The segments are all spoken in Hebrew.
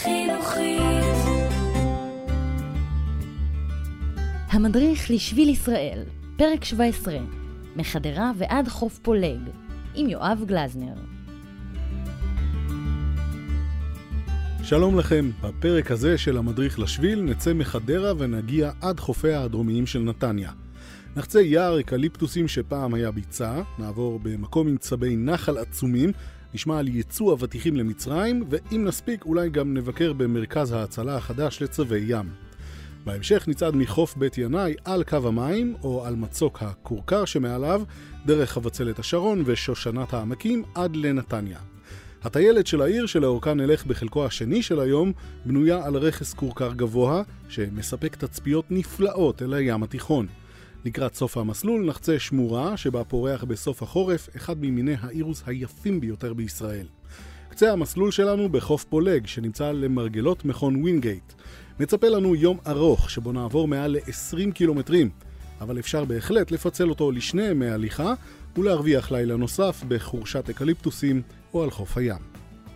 חינוכית. המדריך לשביל ישראל, פרק 17, מחדרה ועד חוף פולג, עם יואב גלזנר. שלום לכם, בפרק הזה של המדריך לשביל נצא מחדרה ונגיע עד חופיה הדרומיים של נתניה. נחצה יער אקליפטוסים שפעם היה ביצה, נעבור במקום עם צבי נחל עצומים, נשמע על ייצוא אבטיחים למצרים, ואם נספיק אולי גם נבקר במרכז ההצלה החדש לצבי ים. בהמשך נצעד מחוף בית ינאי על קו המים או על מצוק הקורקר שמעליו, דרך חבצלת השרון ושושנת העמקים עד לנתניה. הטיילת של העיר שלאורכה נלך בחלקו השני של היום בנויה על רכס קורקר גבוה שמספק תצפיות נפלאות אל הים התיכון. לקראת סוף המסלול נחצה שמורה שבה פורח בסוף החורף אחד ממיני האירוס היפים ביותר בישראל. קצה המסלול שלנו בחוף פולג שנמצא למרגלות מכון וינגייט. מצפה לנו יום ארוך שבו נעבור מעל ל-20 קילומטרים, אבל אפשר בהחלט לפצל אותו לשני ימי הליכה ולהרוויח לילה נוסף בחורשת אקליפטוסים או על חוף הים.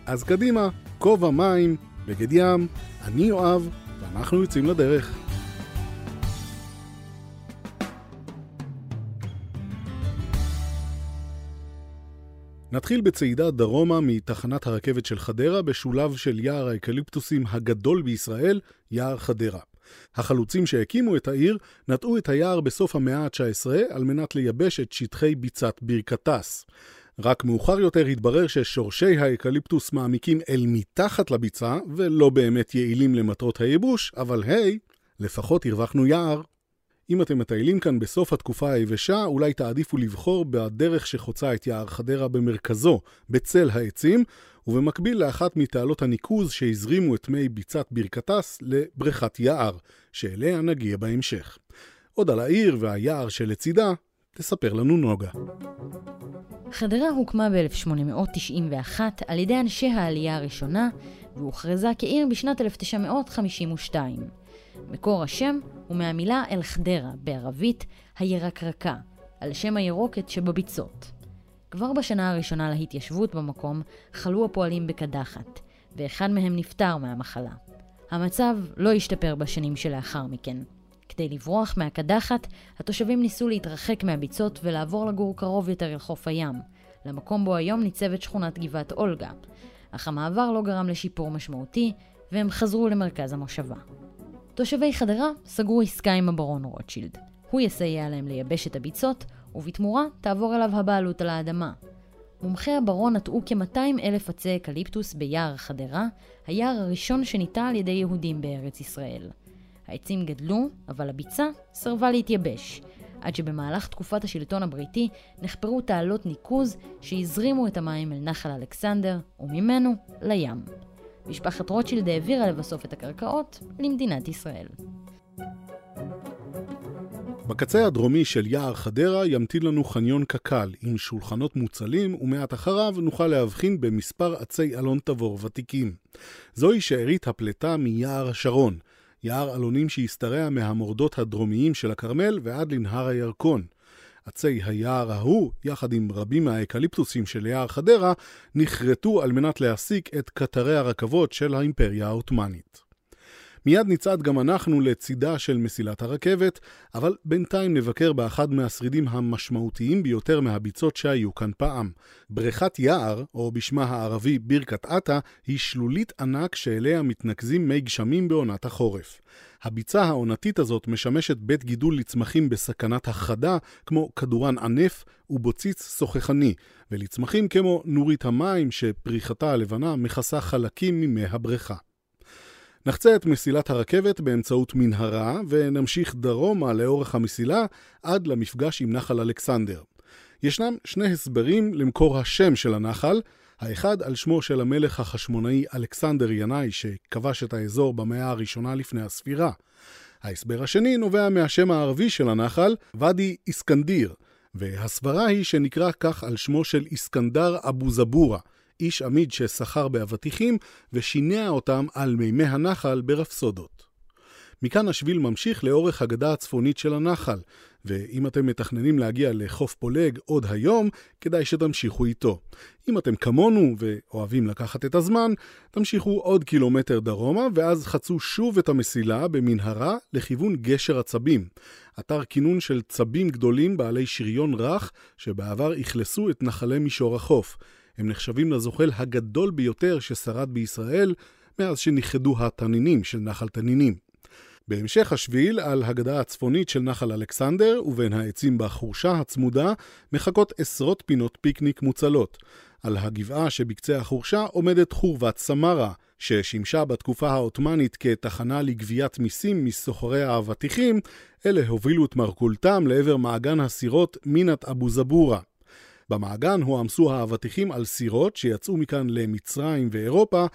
אז קדימה, כובע מים, בגד ים, אני יואב ואנחנו יוצאים לדרך. נתחיל בצעידה דרומה מתחנת הרכבת של חדרה בשולב של יער האקליפטוסים הגדול בישראל, יער חדרה. החלוצים שהקימו את העיר נטעו את היער בסוף המאה ה-19 על מנת לייבש את שטחי ביצת ברקטס. רק מאוחר יותר התברר ששורשי האקליפטוס מעמיקים אל מתחת לביצה ולא באמת יעילים למטרות הייבוש, אבל היי, לפחות הרווחנו יער. אם אתם מטיילים כאן בסוף התקופה היבשה, אולי תעדיפו לבחור בדרך שחוצה את יער חדרה במרכזו, בצל העצים, ובמקביל לאחת מתעלות הניקוז שהזרימו את מי ביצת ברקטס לבריכת יער, שאליה נגיע בהמשך. עוד על העיר והיער שלצידה, תספר לנו נוגה. חדרה הוקמה ב-1891 על ידי אנשי העלייה הראשונה, והוכרזה כעיר בשנת 1952. מקור השם הוא מהמילה אל חדרה, בערבית הירקרקה, על שם הירוקת שבביצות. כבר בשנה הראשונה להתיישבות במקום חלו הפועלים בקדחת, ואחד מהם נפטר מהמחלה. המצב לא השתפר בשנים שלאחר מכן. כדי לברוח מהקדחת, התושבים ניסו להתרחק מהביצות ולעבור לגור קרוב יותר אל חוף הים, למקום בו היום ניצבת שכונת גבעת אולגה. אך המעבר לא גרם לשיפור משמעותי, והם חזרו למרכז המושבה. תושבי חדרה סגרו עסקה עם הברון רוטשילד. הוא יסייע להם לייבש את הביצות, ובתמורה תעבור אליו הבעלות על האדמה. מומחי הברון נטעו כ-200,000 עצי אקליפטוס ביער חדרה, היער הראשון שניטע על ידי יהודים בארץ ישראל. העצים גדלו, אבל הביצה סרבה להתייבש, עד שבמהלך תקופת השלטון הבריטי נחפרו תעלות ניקוז שהזרימו את המים אל נחל אלכסנדר, וממנו לים. משפחת רוטשילד העבירה לבסוף את הקרקעות למדינת ישראל. בקצה הדרומי של יער חדרה ימתין לנו חניון קקל עם שולחנות מוצלים, ומעט אחריו נוכל להבחין במספר עצי אלון תבור ותיקים. זוהי שארית הפלטה מיער שרון, יער אלונים שהסתרע מהמורדות הדרומיים של הכרמל ועד לנהר הירקון. עצי היער ההוא, יחד עם רבים מהאקליפטוסים של יער חדרה, נחרטו על מנת להסיק את קטרי הרכבות של האימפריה העות'מאנית. מיד נצעד גם אנחנו לצידה של מסילת הרכבת, אבל בינתיים נבקר באחד מהשרידים המשמעותיים ביותר מהביצות שהיו כאן פעם. בריכת יער, או בשמה הערבי ברכת עטה, היא שלולית ענק שאליה מתנקזים מי גשמים בעונת החורף. הביצה העונתית הזאת משמשת בית גידול לצמחים בסכנת החדה, כמו כדורן ענף ובוציץ שוחחני, ולצמחים כמו נורית המים שפריחתה הלבנה מכסה חלקים ממי הבריכה. נחצה את מסילת הרכבת באמצעות מנהרה ונמשיך דרומה לאורך המסילה עד למפגש עם נחל אלכסנדר. ישנם שני הסברים למקור השם של הנחל, האחד על שמו של המלך החשמונאי אלכסנדר ינאי שכבש את האזור במאה הראשונה לפני הספירה. ההסבר השני נובע מהשם הערבי של הנחל, ודי איסקנדיר, והסברה היא שנקרא כך על שמו של איסקנדר אבו זבורה, איש עמיד שסחר באבטיחים ושינע אותם על מימי הנחל ברפסודות. מכאן השביל ממשיך לאורך הגדה הצפונית של הנחל, ואם אתם מתכננים להגיע לחוף פולג עוד היום, כדאי שתמשיכו איתו. אם אתם כמונו ואוהבים לקחת את הזמן, תמשיכו עוד קילומטר דרומה, ואז חצו שוב את המסילה במנהרה לכיוון גשר הצבים. אתר כינון של צבים גדולים בעלי שריון רך, שבעבר הכלסו את נחלי מישור החוף. הם נחשבים לזוחל הגדול ביותר ששרד בישראל, מאז שנכחדו התנינים של נחל תנינים. בהמשך השביל על הגדה הצפונית של נחל אלכסנדר ובין העצים בחורשה הצמודה מחכות עשרות פינות פיקניק מוצלות. על הגבעה שבקצה החורשה עומדת חורבת סמרה, ששימשה בתקופה העותמנית כתחנה לגביית מיסים מסוחרי האבטיחים, אלה הובילו את מרכולתם לעבר מעגן הסירות מינת אבו זבורה. במעגן הועמסו האבטיחים על סירות שיצאו מכאן למצרים ואירופה,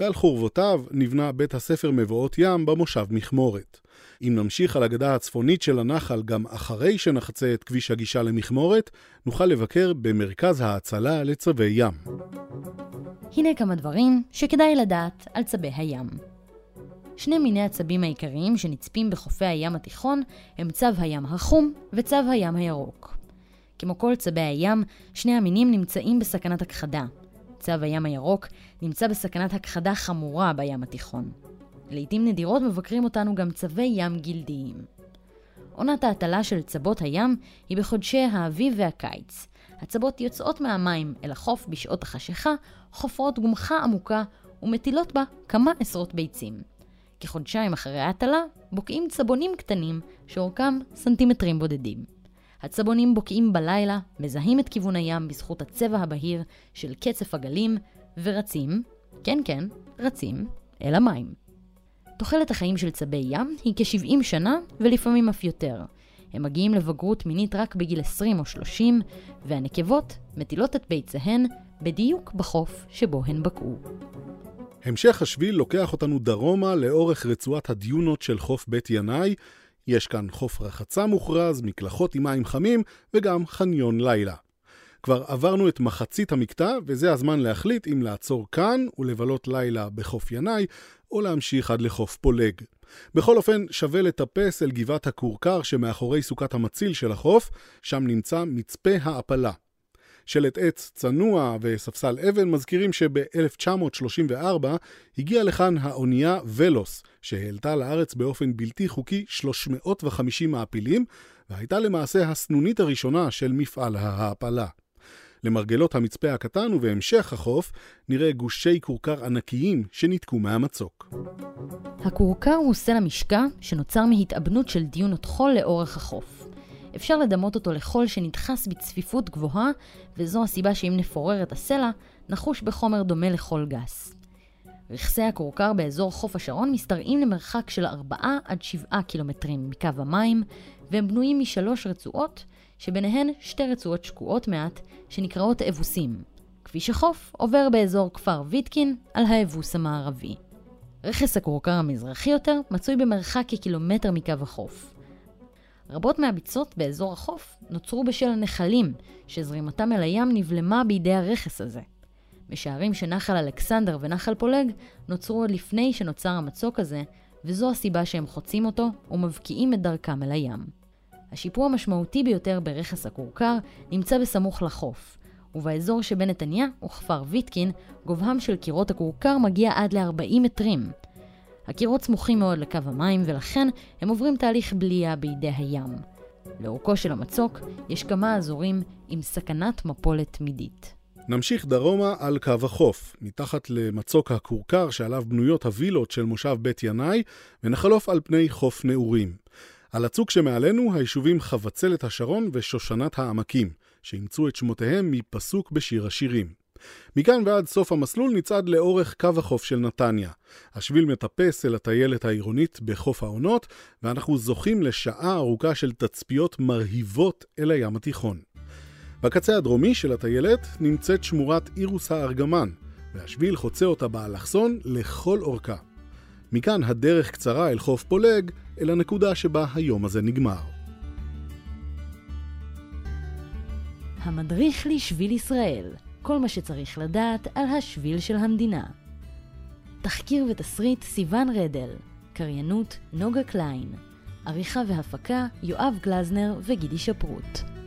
ועל חורבותיו נבנה בית הספר מבואות ים במושב מחמורת. אם נמשיך על הגדה הצפונית של הנחל גם אחרי שנחצה את כביש הגישה למחמורת, נוכל לבקר במרכז ההצלה לצבי ים. הנה כמה דברים שכדאי לדעת על צבי הים. שני מיני הצבים העיקריים שנצפים בחופי הים התיכון הם צב הים החום וצב הים הירוק. כמו כל צבי הים, שני המינים נמצאים בסכנת הכחדה. צב הים הירוק נמצא בסכנת הכחדה חמורה בים התיכון. לעתים נדירות מבקרים אותנו גם צבי ים גלדיים. עונת ההטלה של צבות הים היא בחודשי האביב והקיץ. הצבות יוצאות מהמים אל החוף בשעות החשיכה, חופרות גומחה עמוקה ומטילות בה כמה עשרות ביצים. כחודשיים אחרי ההטלה בוקעים צבונים קטנים שאורכם סנטימטרים בודדים. הצבונים בוקעים בלילה, מזהים את כיוון הים בזכות הצבע הבהיר של קצף הגלים, ורצים, כן, רצים, אל המים. תוחלת החיים של צבי ים היא כ-70 שנה ולפעמים אף יותר. הם מגיעים לבגרות מינית רק בגיל 20 או 30, והנקבות מטילות את ביציהן בדיוק בחוף שבו הן בקעו. המשך השביל לוקח אותנו דרומה לאורך רצועת הדיונות של חוף בית ינאי, יש כאן חוף רחצה מוכרז, מקלחות עם מים חמים וגם חניון לילה. כבר עברנו את מחצית המקטע וזה הזמן להחליט אם לעצור כאן ולבלות לילה בחוף ינאי או להמשיך עד לחוף פולג. בכל אופן שווה לטפס אל גבעת הקורקר שמאחורי סוכת המציל של החוף, שם נמצא מצפה האפלה. שלט עץ צנוע וספסל אבן מזכירים שב-1934 הגיעה לכאן האונייה ולוס, שהעלתה לארץ באופן בלתי חוקי 350 מעפילים, והייתה למעשה הסנונית הראשונה של מפעל ההעפלה. למרגלות המצפה הקטן ובהמשך החוף נראה גושי קורקר ענקיים שנתקו מהמצוק. הקורקר הוא סלע משקע שנוצר מהתאבנות של דיונות חול לאורך החוף. אפשר לדמות אותו לחול שנדחס בצפיפות גבוהה, וזו הסיבה שאם נפורר את הסלע, נחוש בחומר דומה לחול גס. רכסי הקורקר באזור חוף השרון מסתרעים למרחק של 4 עד 7 קילומטרים מקו המים, והם בנויים מ3 רצועות, שביניהן 2 רצועות שקועות מעט, שנקראות אבוסים. כביש החוף עובר באזור כפר ויטקין על האבוס המערבי. רכס הקורקר המזרחי יותר מצוי במרחק כקילומטר מקו החוף. רבות מהביצות באזור החוף נוצרו בשל הנחלים, שזרימתם אל הים נבלמה בידי הרכס הזה. משערים שנחל אלכסנדר ונחל פולג נוצרו עוד לפני שנוצר המצוק הזה, וזו הסיבה שהם חוצים אותו ומבקיעים את דרכם אל הים. השיפוע המשמעותי ביותר ברכס הקורקר נמצא בסמוך לחוף, ובאזור שבין נתניה וכפר ויטקין גובהם של קירות הקורקר מגיע עד ל-40 מטרים. הקירות סמוכים מאוד לקו המים ולכן הם עוברים תהליך בליה בידי הים. לאורכו של המצוק יש כמה אזורים עם סכנת מפולת תמידית. נמשיך דרומה על קו החוף, מתחת למצוק הקורקר שעליו בנויות הווילות של מושב בית ינאי, ונחלוף על פני חוף נעורים. על הצוק שמעלינו היישובים חבצלת השרון ושושנת העמקים, שאימצו את שמותיהם מפסוק בשיר השירים. מכאן ועד סוף המסלול נצעד לאורך קו החוף של נתניה. השביל מטפס אל הטיילת העירונית בחוף העונות, ואנחנו זוכים לשעה ארוכה של תצפיות מרהיבות אל הים התיכון. בקצה הדרומי של הטיילת נמצאת שמורת אירוס הארגמן, והשביל חוצה אותה באלכסון לכל אורכה. מכאן הדרך קצרה אל חוף פולג, אל הנקודה שבה היום הזה נגמר. המדריך לשביל ישראל, כל מה שצריך לדעת על השביל של המדינה. תחקיר ותסריט סיוון רדל, קריינות נוגה קליין, עריכה והפקה יואב גלזנר וגידי שפרוט.